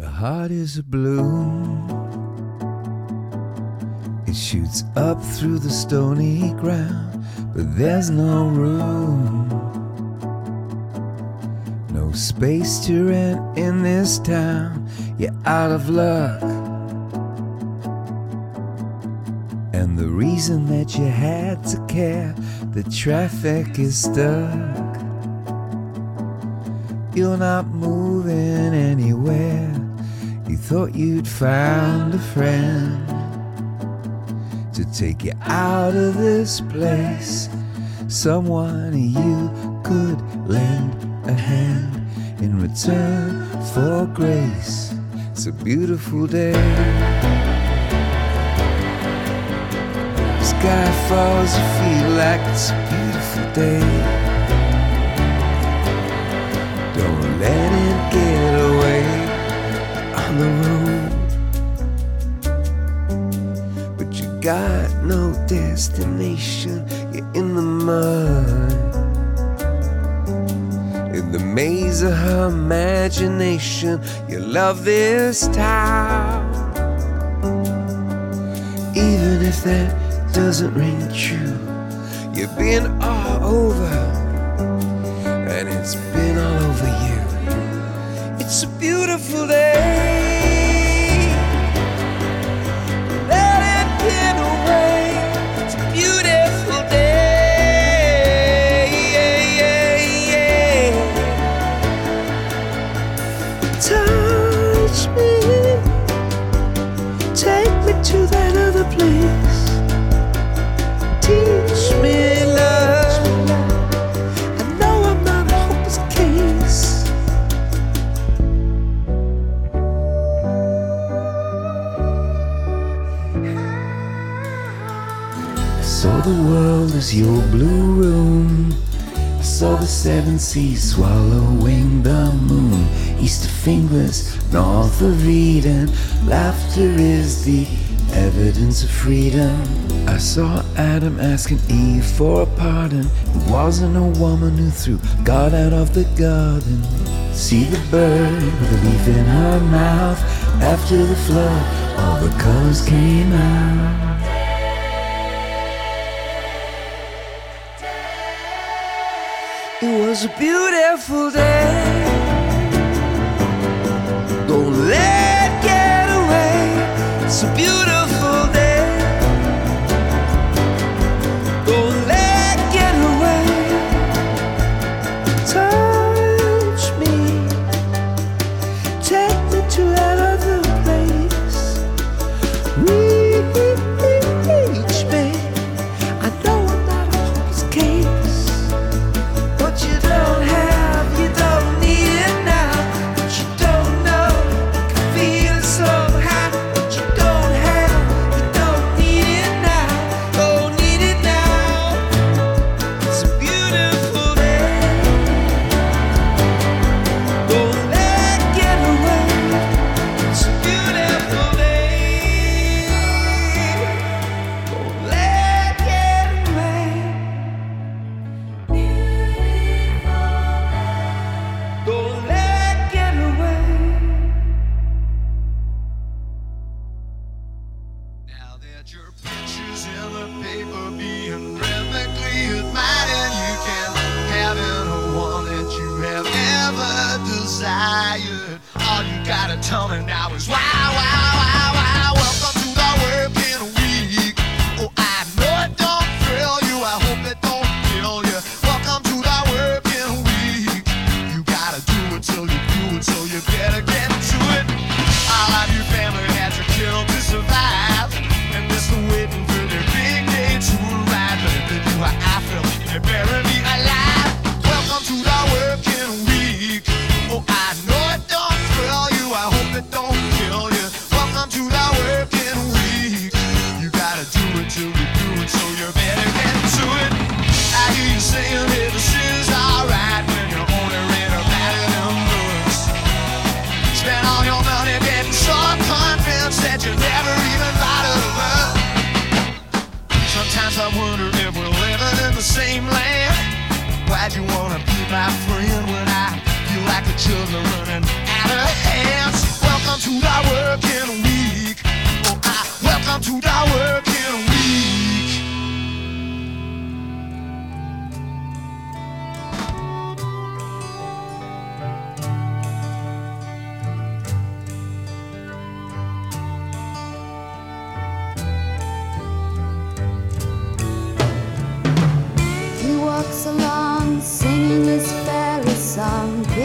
The heart is a balloon. It shoots up through the stony ground, but there's no room, no space to rent in this town. You're out of luck, and the reason that you had to care, the traffic is stuck. You're not moving anywhere. You thought you'd found a friend to take you out of this place, someone you could lend a hand in return for grace. It's a beautiful day. The sky falls, you feel like it's a beautiful day. Don't let it get away on the road. But you got no destination, you're in the mud, in the maze of her imagination. You love this town, even if that doesn't ring true. You've been all over, and it's been all over you. It's a beautiful day. Let it get away. It's a beautiful day. Touch me, take me to that other place. Teach me. The world is your blue room. I saw the seven seas swallowing the moon. Easter fingers north of Eden. Laughter is the evidence of freedom. I saw Adam asking Eve for a pardon. It wasn't a woman who threw God out of the garden. See the bird with a leaf in her mouth. After the flood, all the colors came out. It was a beautiful day. Don't let it get away. It's a beautiful day. Don't let it get away. Touch me, take me to that other place. Reach me. I know I'm not always capable. Your pictures in the paper being perfectly admired, and you can have anyone that you have ever desired. All you gotta tell me now is why. Welcome to my working week. Oh, I know it don't thrill you, I hope it don't kill you. Welcome to my working week. You gotta do it till you do it, so you better get to it. All of your family had to kill to survive. Waiting for the big day to arrive, but if they do, I feel they're burying me alive. Welcome to the working week. Oh, I know it don't thrill you, I hope it don't kill you. Welcome to the working week. You gotta do it till you do it, so you better get to it. I hear you saying this is alright when you're only in a battle them goods. Spend all your money getting so convinced that you never even thought of us. Sometimes I wonder if we're living in the same land. Why'd you wanna be my friend when I feel like the children running out of hands? Welcome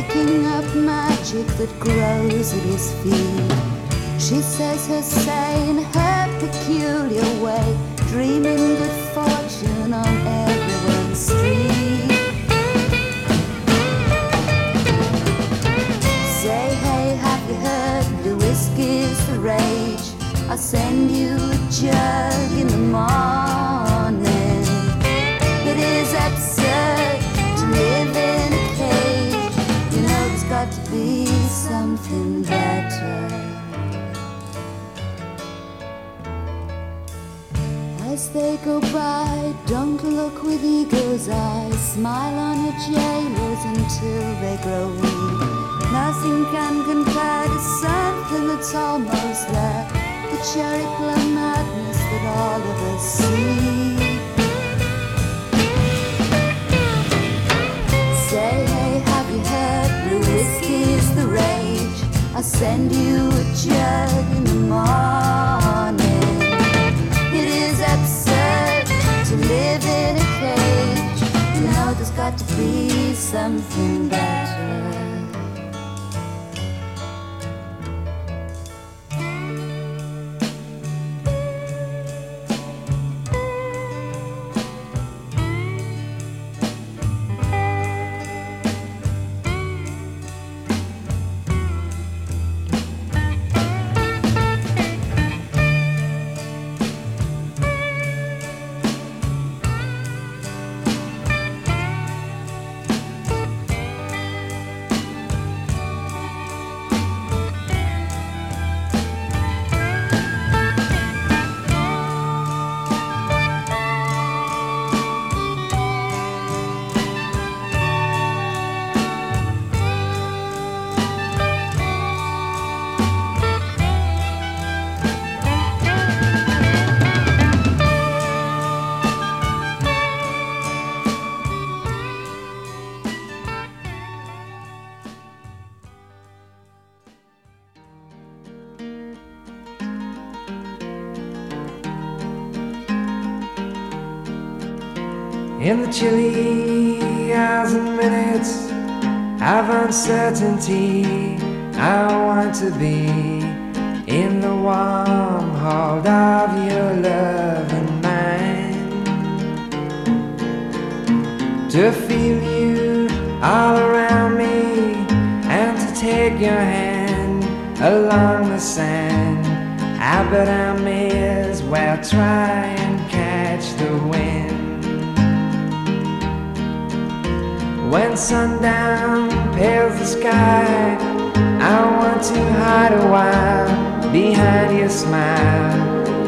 picking up magic that grows at his feet. She says her say in her peculiar way, dreaming good fortune on everyone's street. Say, hey, have you heard the whiskey's the rage? I'll send you a jug in the morning. It is absurd to live in a cage. You know there's got to be something better. As they go by, don't look with eagle's eyes. Smile on your jailers until they grow weak. Nothing can compare to something that's almost there. The cherry plum madness that all of us see. Say, hey, have you heard blue whiskey's the rage? I'll send you a jug in the morning. It is absurd to live in a cage. You know there's got to be something better. In the chilly hours and minutes of uncertainty, I want to be in the warm hold of your love and mine. To feel you all around me and to take your hand along the sand. I bet I may as well try and catch the wind. When sundown pales the sky, I want to hide a while behind your smile.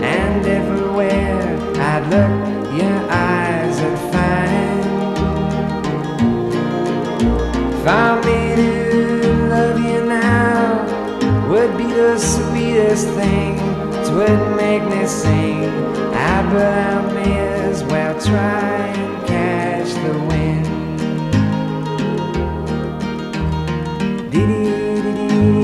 And everywhere I'd look, your eyes are fine. For me to love you now would be the sweetest thing. 'Twould make me sing. But I may as well try and catch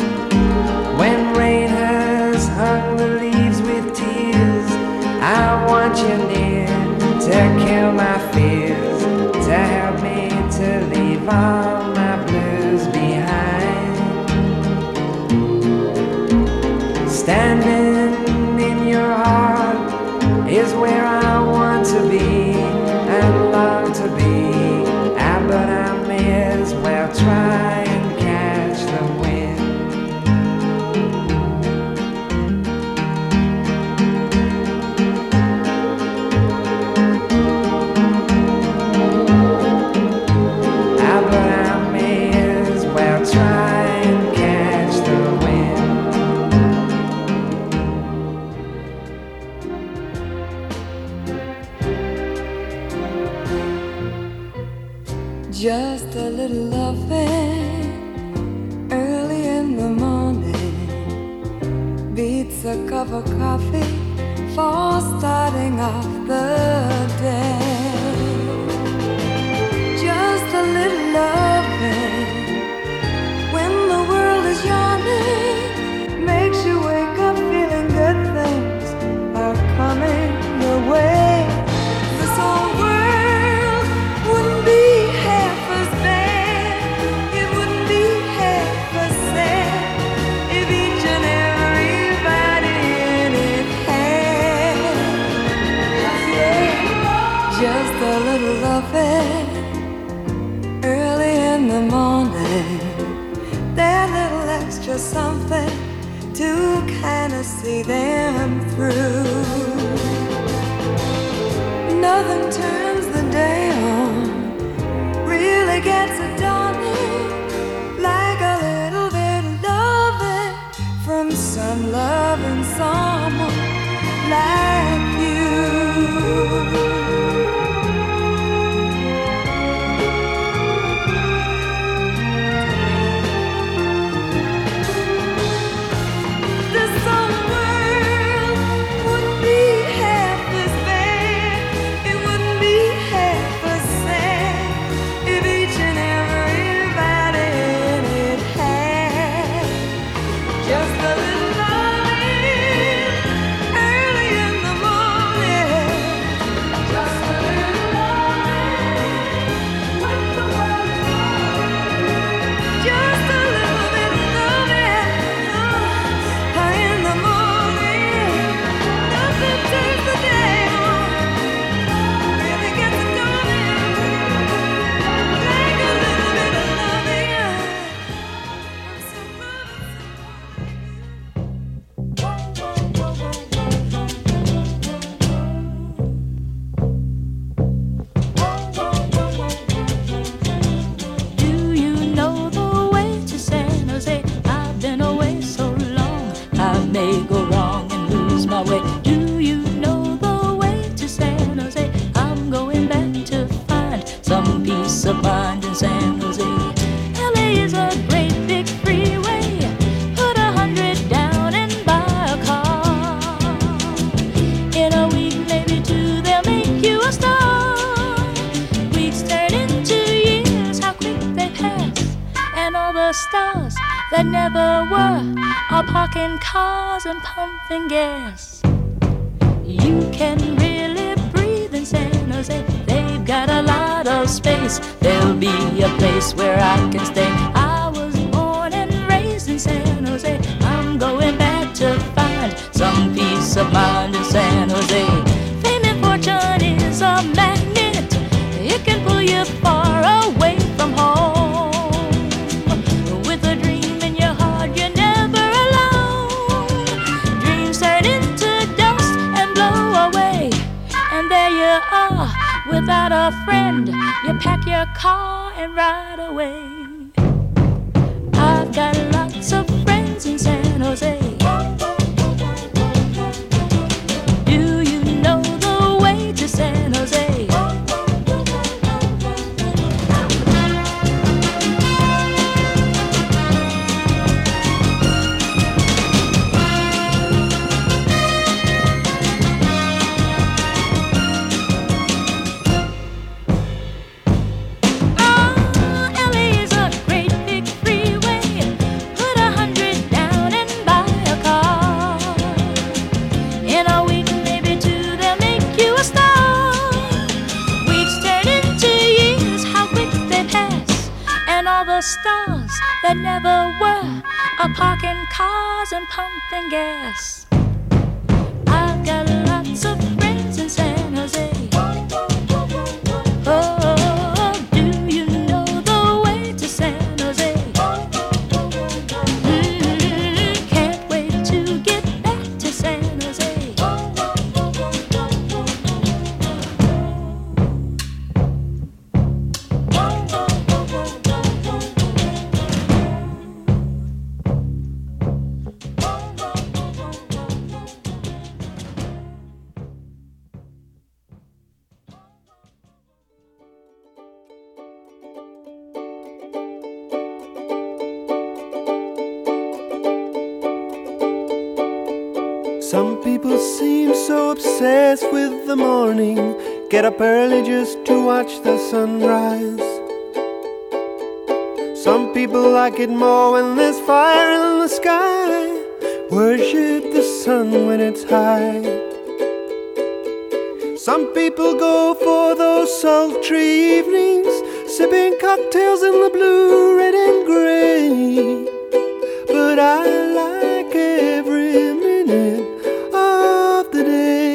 the wind. When rain has hung the leaves with tears, I want you near to kill my fears, to help me to leave all my blues behind. Standing is where I want to be and long to be, and but I may as well try and catch the wind. And but I may as well try. Just a little loving early in the morning beats a cup of coffee for starting off the day. Just a little loving when the world is yawning makes you wake up feeling good things. coffee early in the morning. That little extra something to kind of see them through. Nothing turns the day on, really gets it dawning, like a little bit of loving from some loving someone like you. With the morning, get up early just to watch the sunrise. Some people like it more when there's fire in the sky. Worship the sun when it's high. Some people go for those sultry evenings, sipping cocktails in the blue, red and grey. But I like every minute of the day.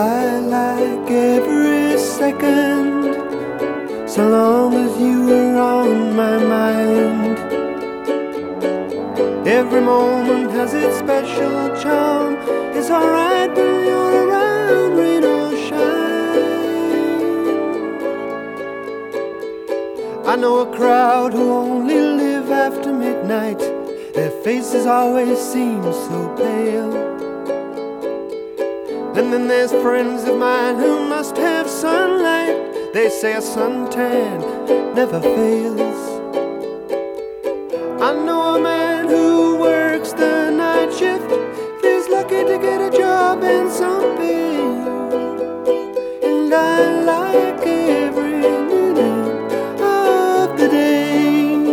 I like every second, so long as you were on my mind. Every moment has its special charm. It's alright when you're around, rain or shine. I know a crowd who only live after midnight. Their faces always seem so pale. And then there's friends of mine who must have sunlight. They say a suntan never fails. I know a man who works the night shift, feels lucky to get a job and some pay. And I like every minute of the day.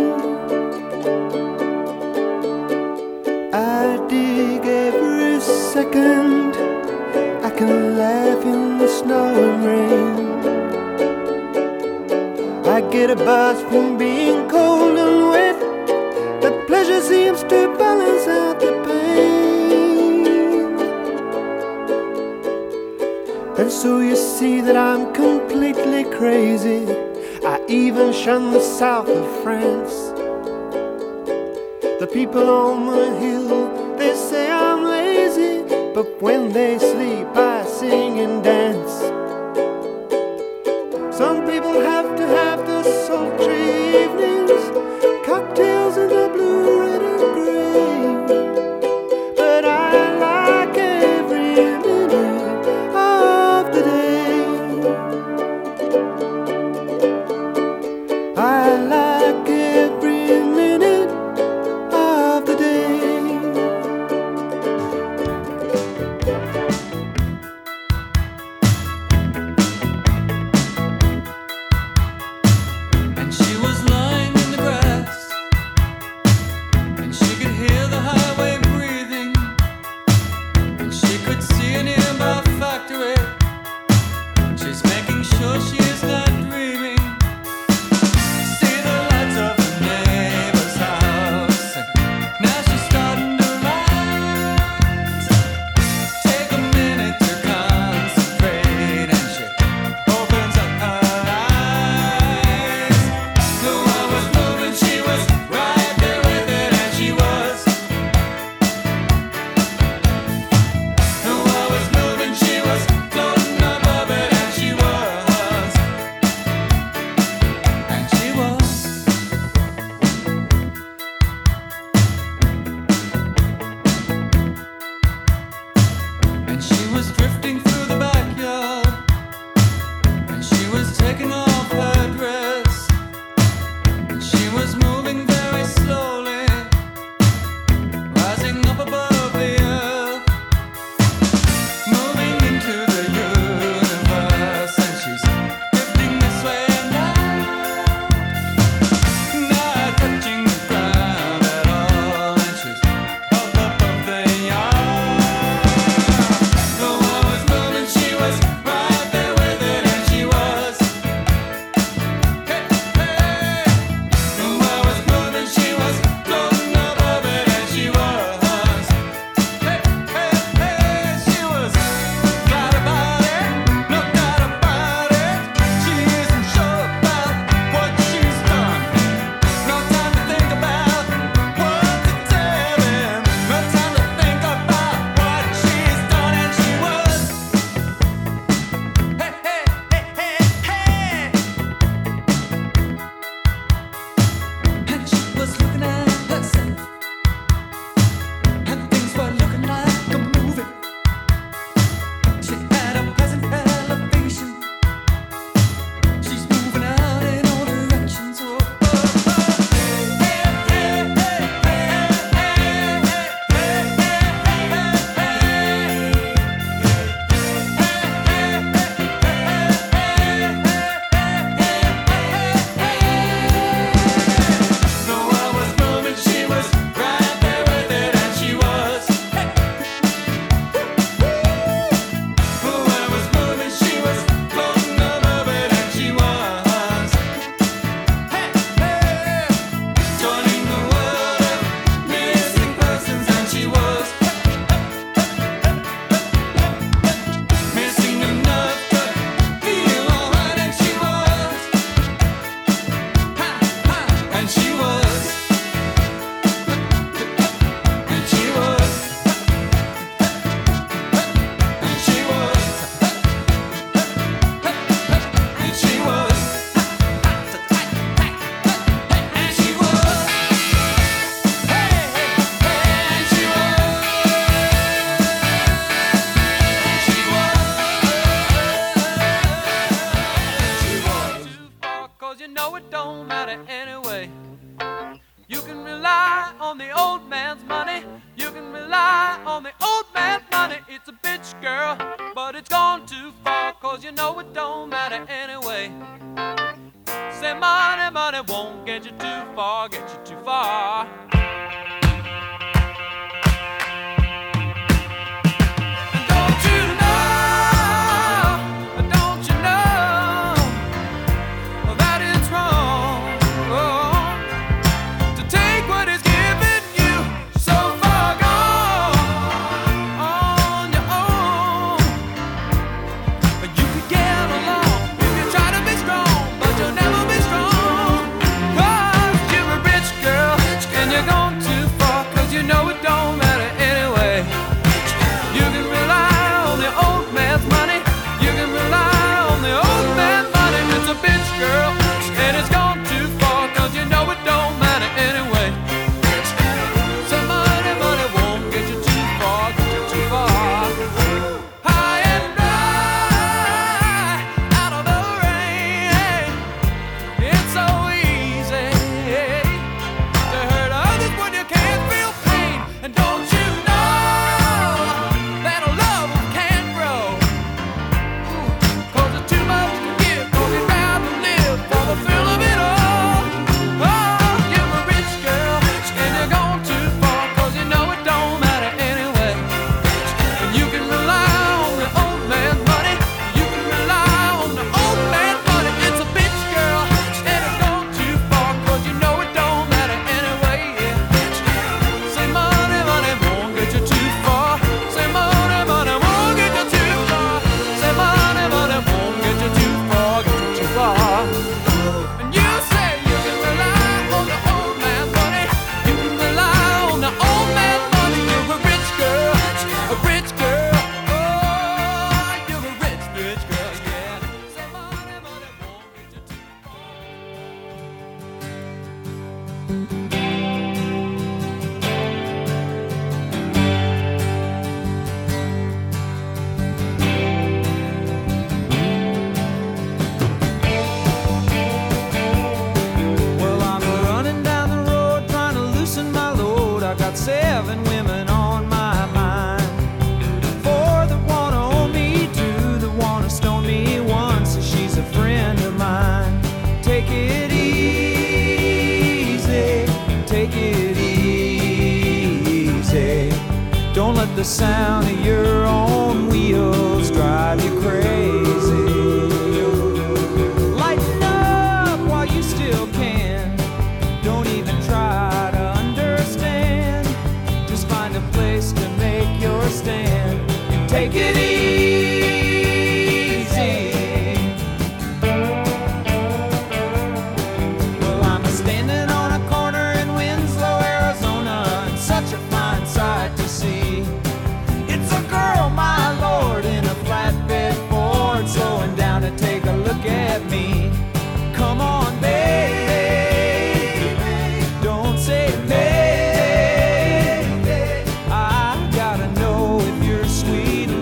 I dig every second. I can laugh in the snow and rain. I get a buzz from being cold and wet. The pleasure seems to balance out the pain. And so you see that I'm completely crazy. I even shun the south of France. The people on the hill, they say I'm lazy, but when they sleep, I sing and dance. Some people have to have the sultry evenings, cocktails in the blue, red and grey. But I like every minute of the day. I like every minute of the day. high on the old man's money. It's a bitch, girl, but it's gone too far, cause you know it don't matter anyway. Say money, money won't get you too far, get you too far.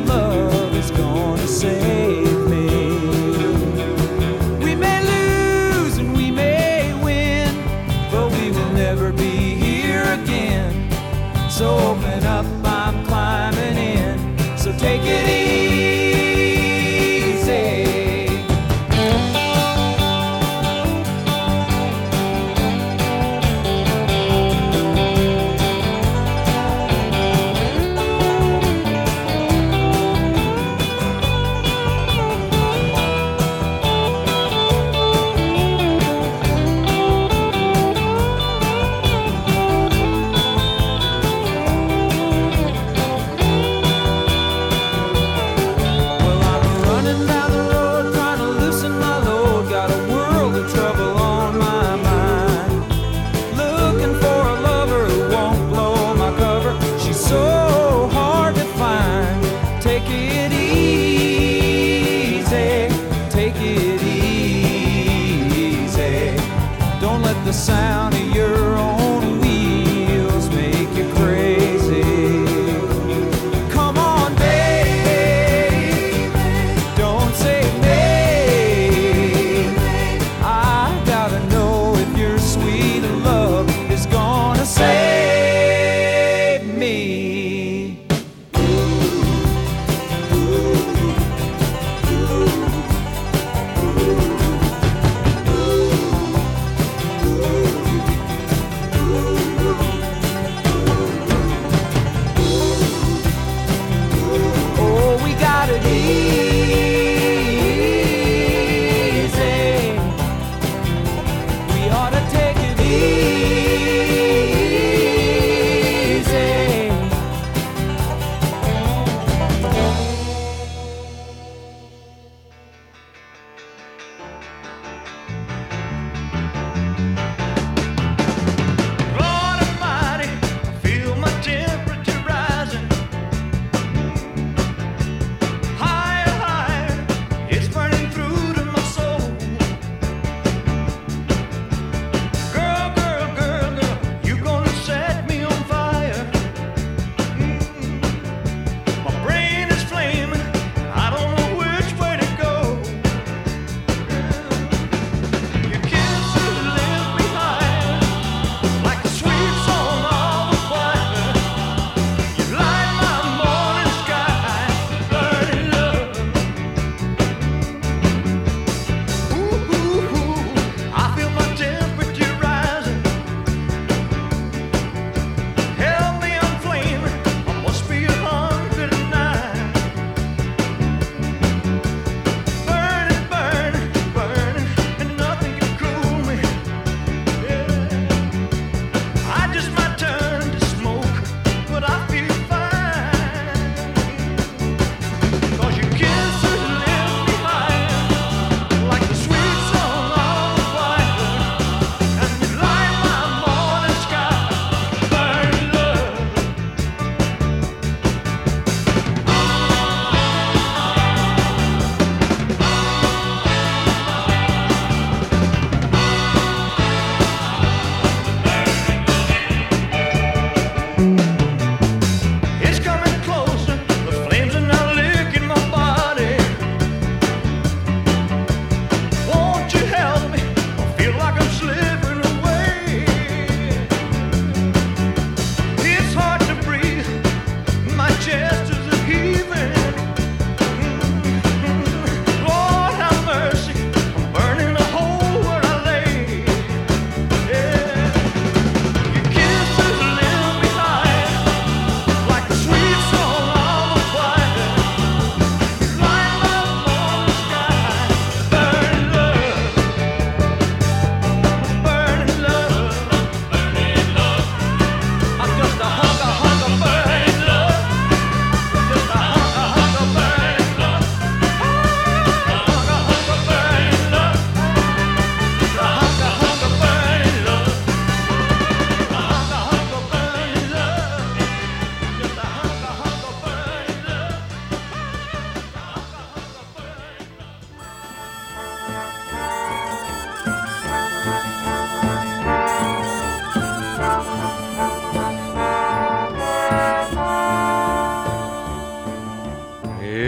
Love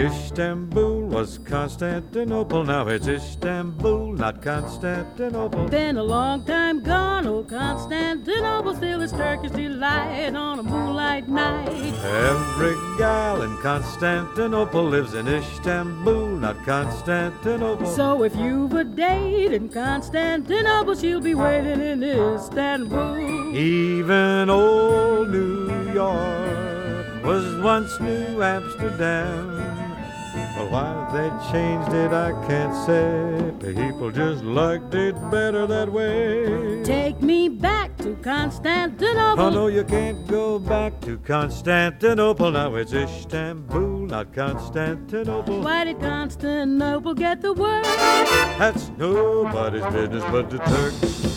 Istanbul was Constantinople, now it's Istanbul, not Constantinople. Been a long time gone, oh Constantinople, still it's Turkish delight on a moonlight night. Every gal in Constantinople lives in Istanbul, not Constantinople. So if you've a date in Constantinople, she'll be waiting in Istanbul. Even old New York was once New Amsterdam. Well, why they changed it, I can't say. People just liked it better that way. Take me back to Constantinople. Oh, no, you can't go back to Constantinople. Now it's Istanbul, not Constantinople. Why did Constantinople get the word? That's nobody's business but the Turks.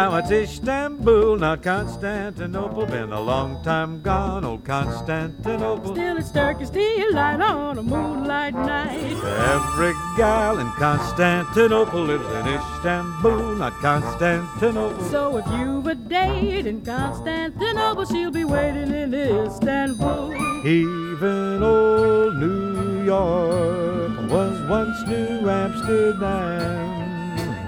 Now it's Istanbul, not Constantinople. Been a long time gone, old Constantinople. Still it's Turkish delight on a moonlight night. Every gal in Constantinople lives in Istanbul, not Constantinople. So if you've a date in Constantinople, she'll be waiting in Istanbul. Even old New York was once New Amsterdam.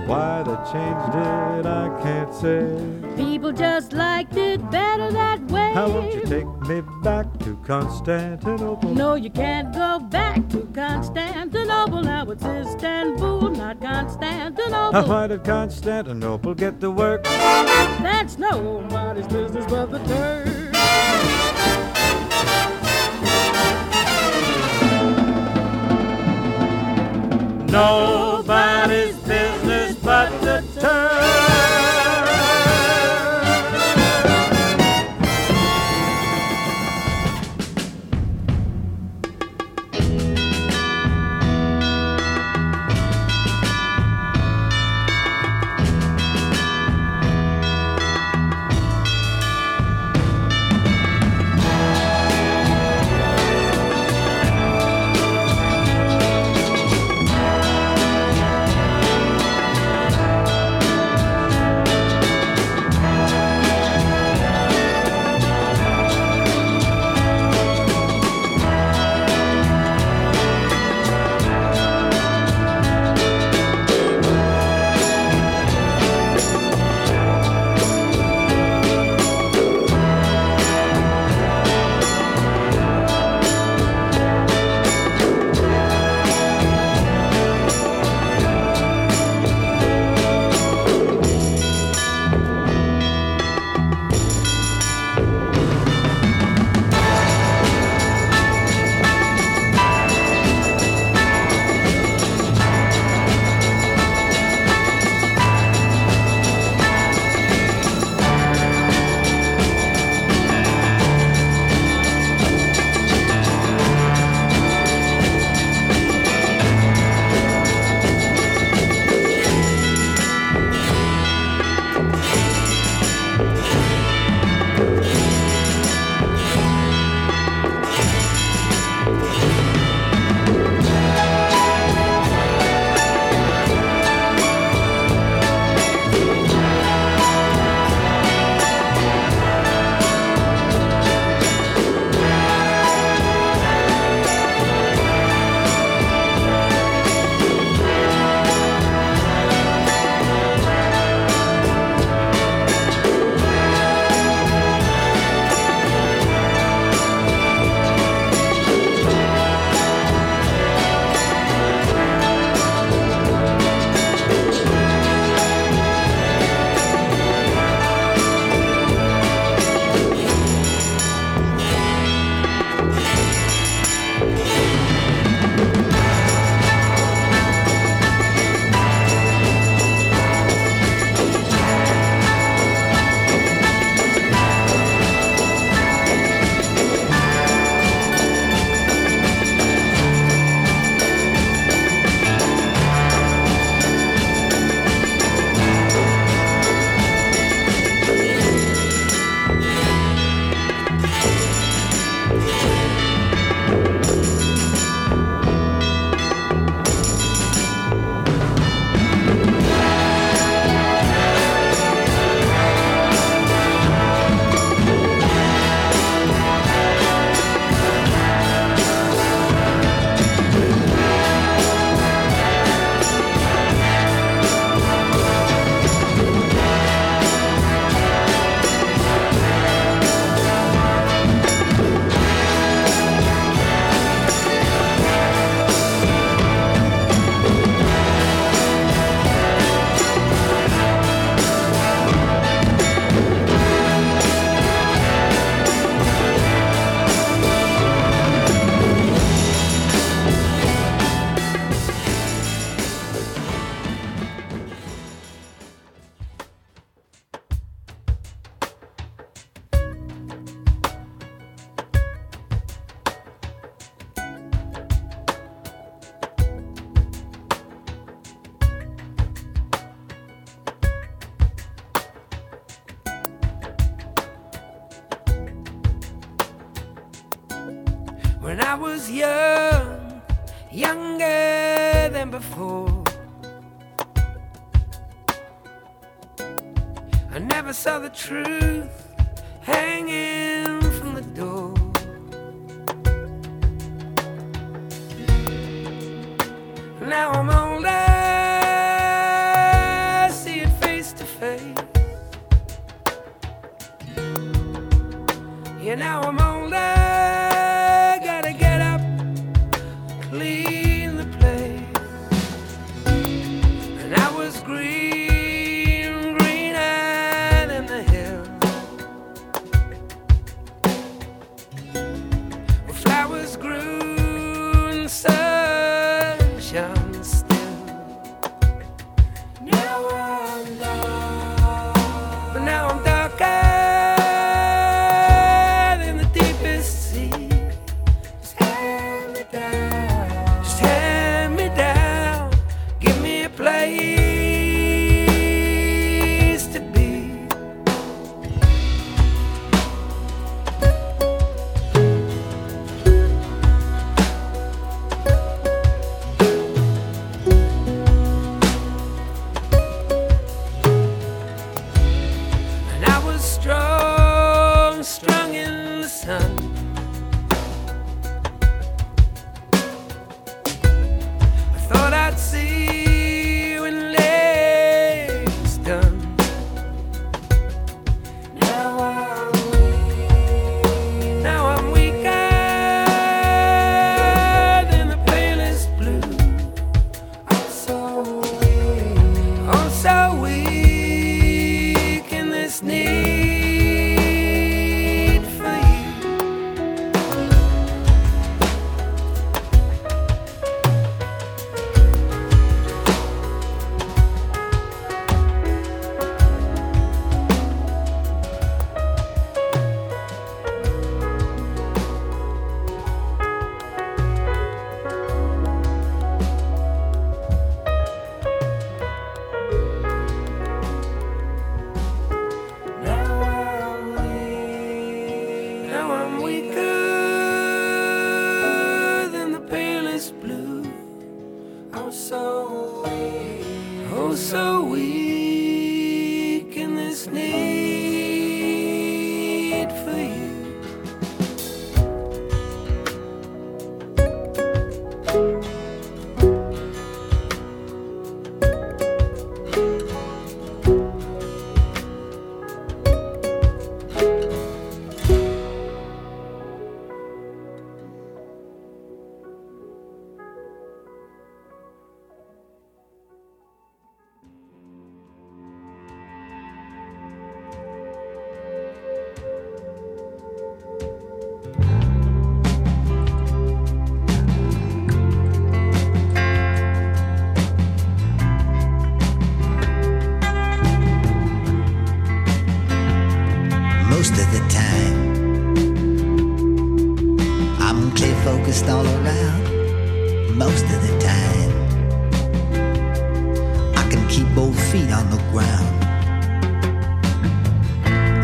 Why they changed it, I can't say. People just liked it better that way. How won't you take me back to Constantinople? No, you can't go back to Constantinople. Now it's Istanbul, not Constantinople. Now why did Constantinople get the work? That's nobody's business but the Turks. Nobody's business but the Turks. When I was young, younger than before, I never saw the truth hanging from the door. Now I'm older, I see it face to face. Yeah, now I'm older, gotta get up, clean the place. And I was green, greener than the hill, where flowers grew and sun shone still. Now I'm dark, but now I'm darker. Strung in the sun, I thought I'd see when life's done. Now I'm weaker than the palest blue. I'm so weak, I'm so weak in this need. So weak, oh so weak in this need for you. Most of the time I'm clear focused all around. Most of the time I can keep both feet on the ground.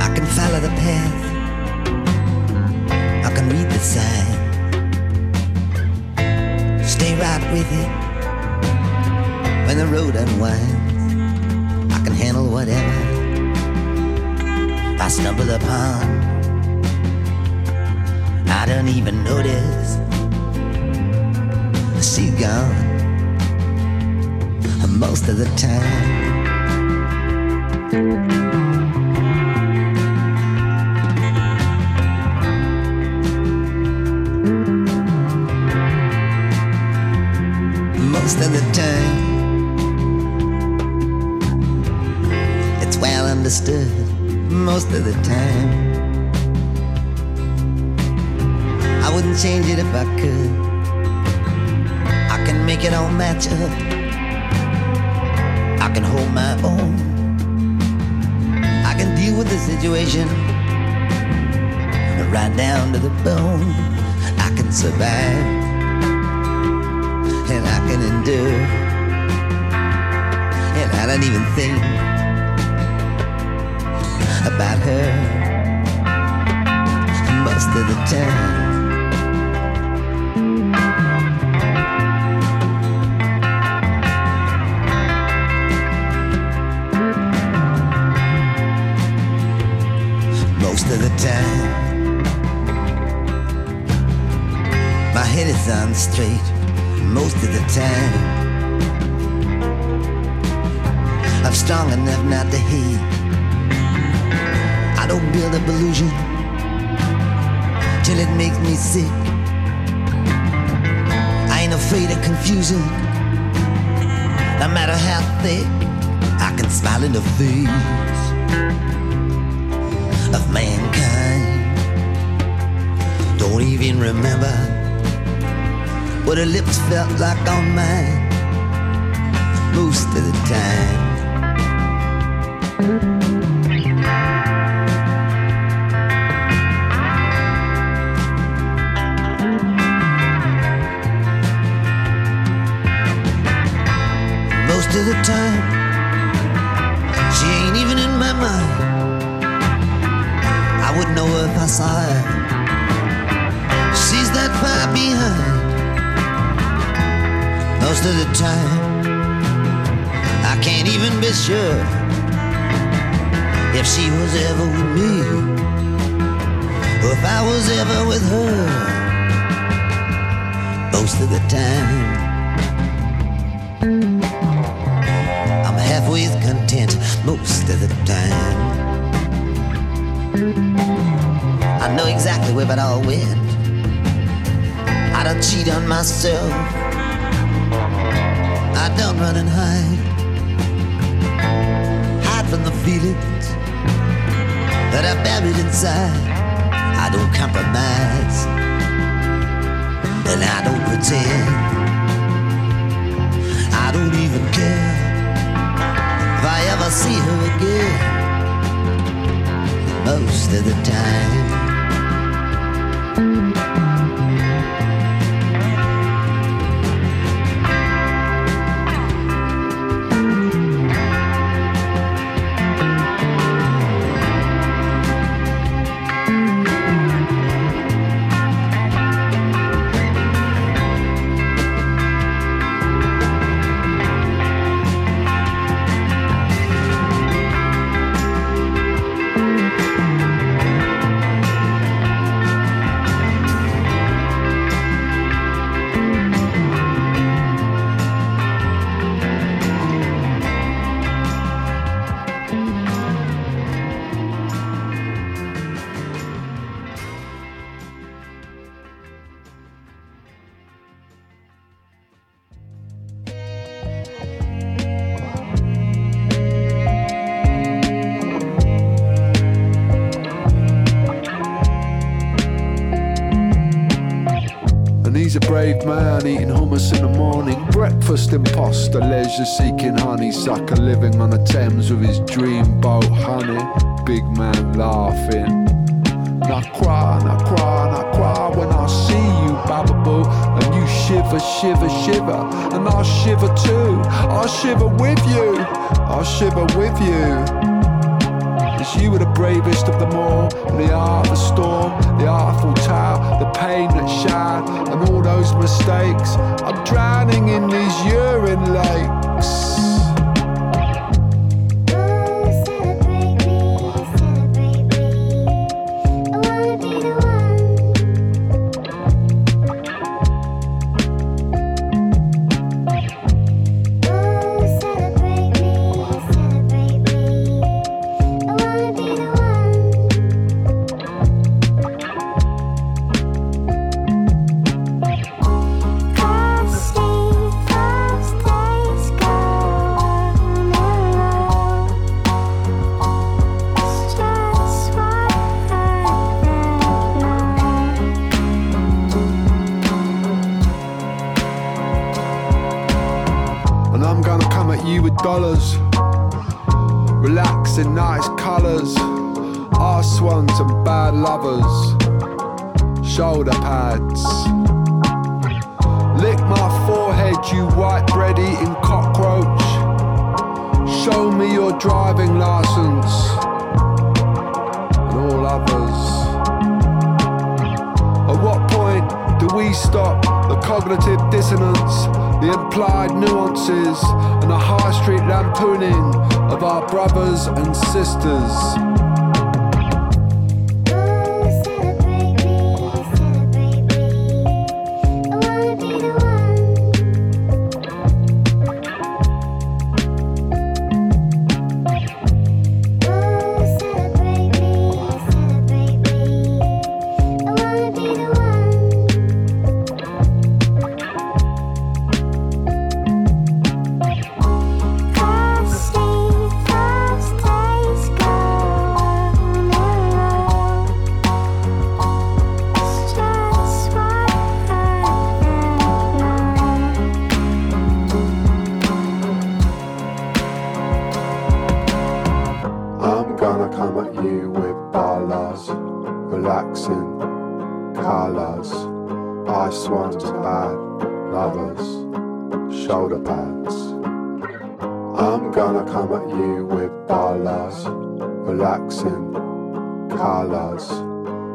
I can follow the path, I can read the sign, stay right with it. When the road unwinds, I can handle whatever I stumble upon. I don't even notice she's gone. Most of the time it's well understood. Most of the time I wouldn't change it if I could. I can make it all match up, I can hold my own, I can deal with the situation right down to the bone. I can survive and I can endure, and I don't even think about her most of the time. head is on straight most of the time. I'm strong enough not to hate. I don't build up illusion till it makes me sick. I ain't afraid of confusion, no matter how thick. I can smile in the face of mankind. Don't even remember what her lips felt like on mine most of the time. Most of the time, she ain't even in my mind. I wouldn't know her if I saw her. She's that far behind. Most of the time, I can't even be sure if she was ever with me or if I was ever with her. Most of the time, I'm halfway content most of the time. I know exactly where it all went. I don't cheat on myself. I don't run and hide. Hide from the feelings that I buried inside. I don't compromise, and I don't pretend. I don't even care if I ever see her again. Most of the time. Man eating hummus in the morning, breakfast imposter, leisure seeking honeysucker, living on the Thames with his dream boat, honey. Big man laughing. Now cry, now cry, now cry when I see you, bababoo, and you shiver, shiver, shiver, and I'll shiver too. I'll shiver with you. I'll shiver with you. You were the bravest of them all, the art of the storm, the artful tower, the pain that shined, and all those mistakes. I'm drowning in these urine lakes. Sisters. I swans are bad lovers, shoulder pads. I'm gonna come at you with balas, relaxing colors.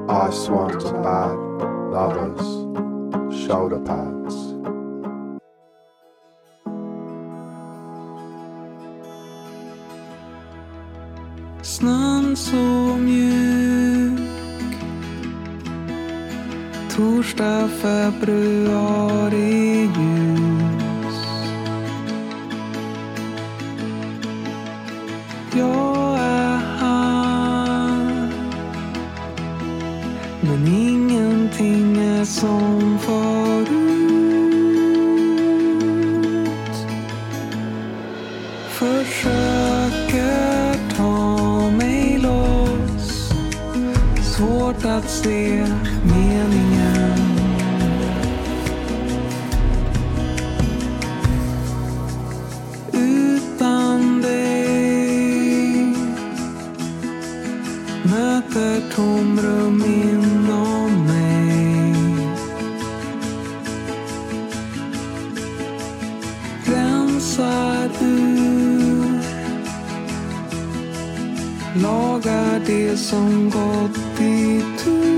I swans are bad lovers, shoulder pads. Snön så mjuk, torsdag februari ljus. Jag är här, men ingenting är som förut. Försöker ta svårt att se meningen. Utan dig möter tomrum inom mig. Rensar ur, lagar det som gått ditur.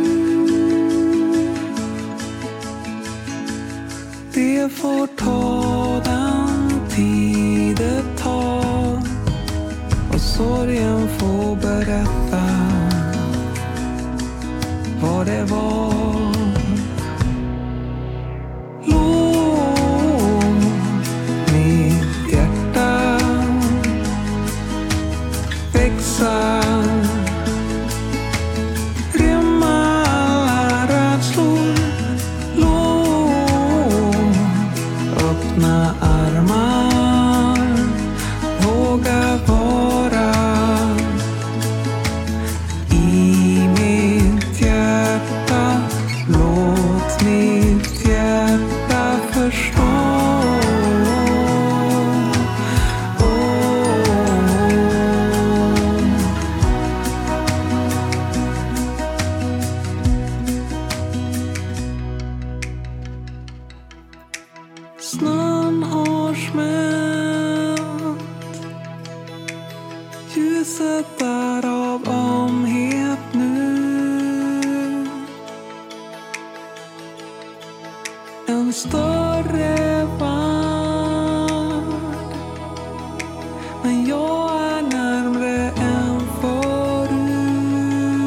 Det får ta den tid det tar, och sorgen får berätta vad det var. Snön har smält, ljuset är av omhet nu. En större värld, men jag är närmre än förut.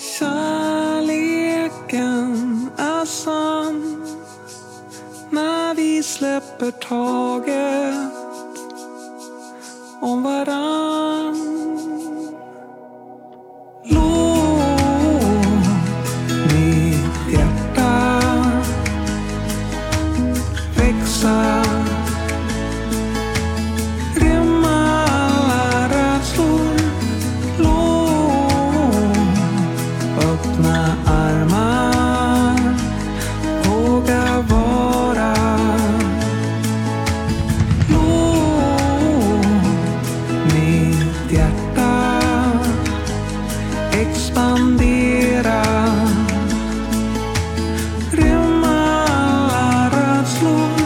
Kärleken sann, när vi släpper taget om varann. Låt mitt hjärta växa, rymma alla rädslor. Låt öppna armar, expandera, rymma alla rädslor.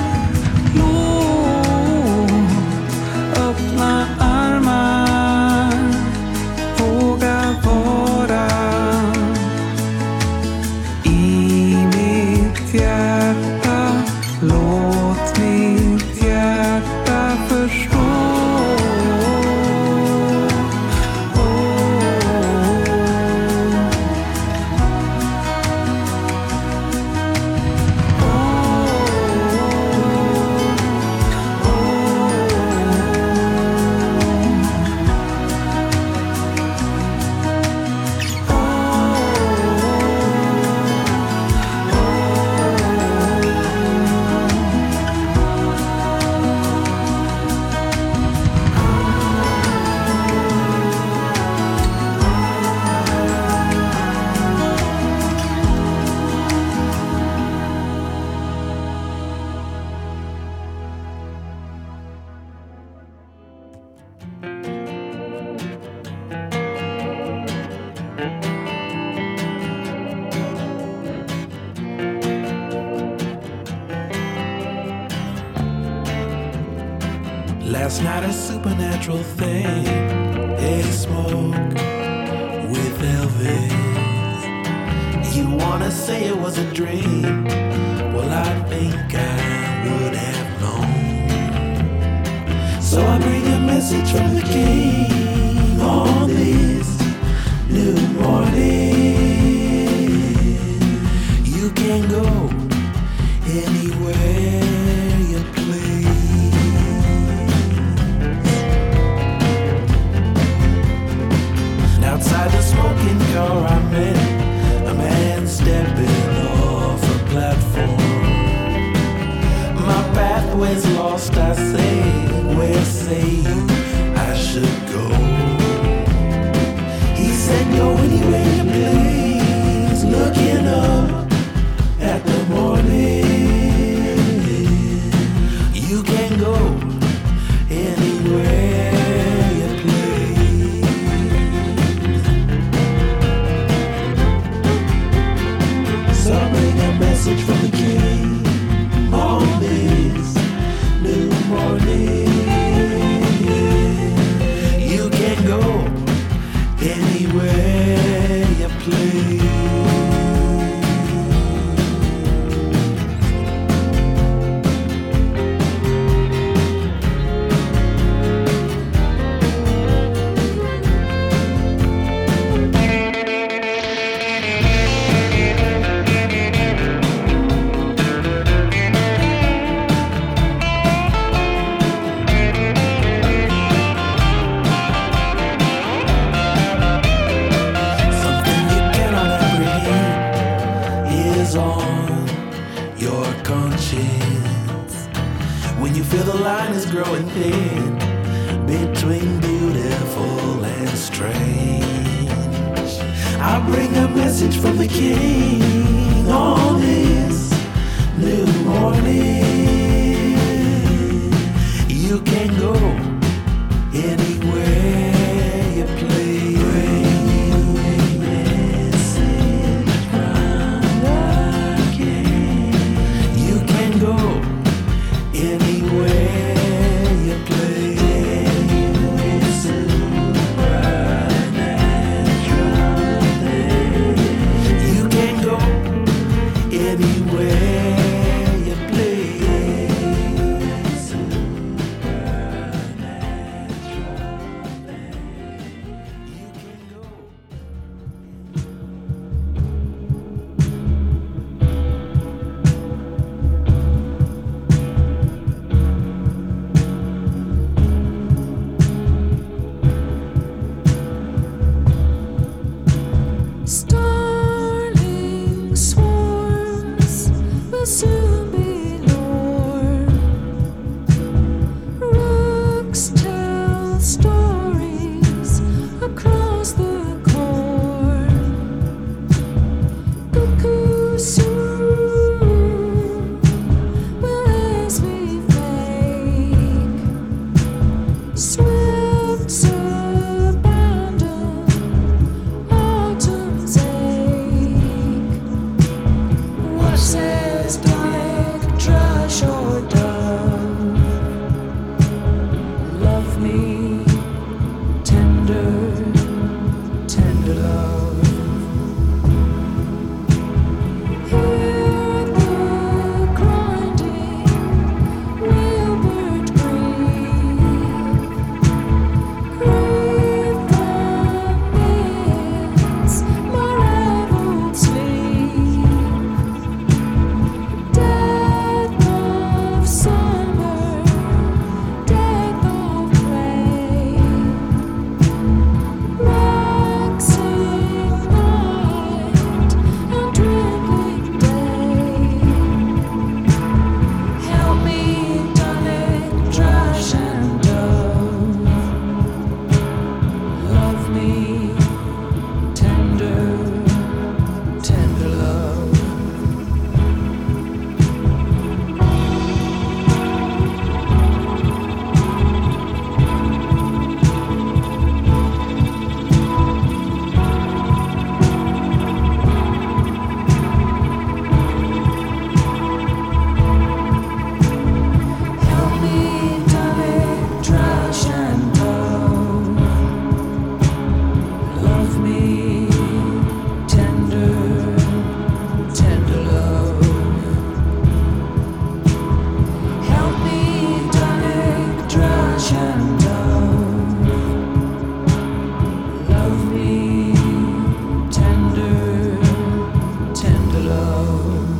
Låt öppna armar, våga vara. I mitt hjärta, låt mitt hjärta förstå. That's not a supernatural thing. Hey, smoke with Elvis. You wanna say it was a dream? Well, I think I would have known. So I bring a message from the King on this new morning. You can go anywhere you please. Outside the smoking car I met a man stepping off a platform. My pathway's lost, I say, where say you I should go? He said go anywhere you please, looking up at the morning. You can go anywhere. Message from the King on this new morning. You can go anywhere you around.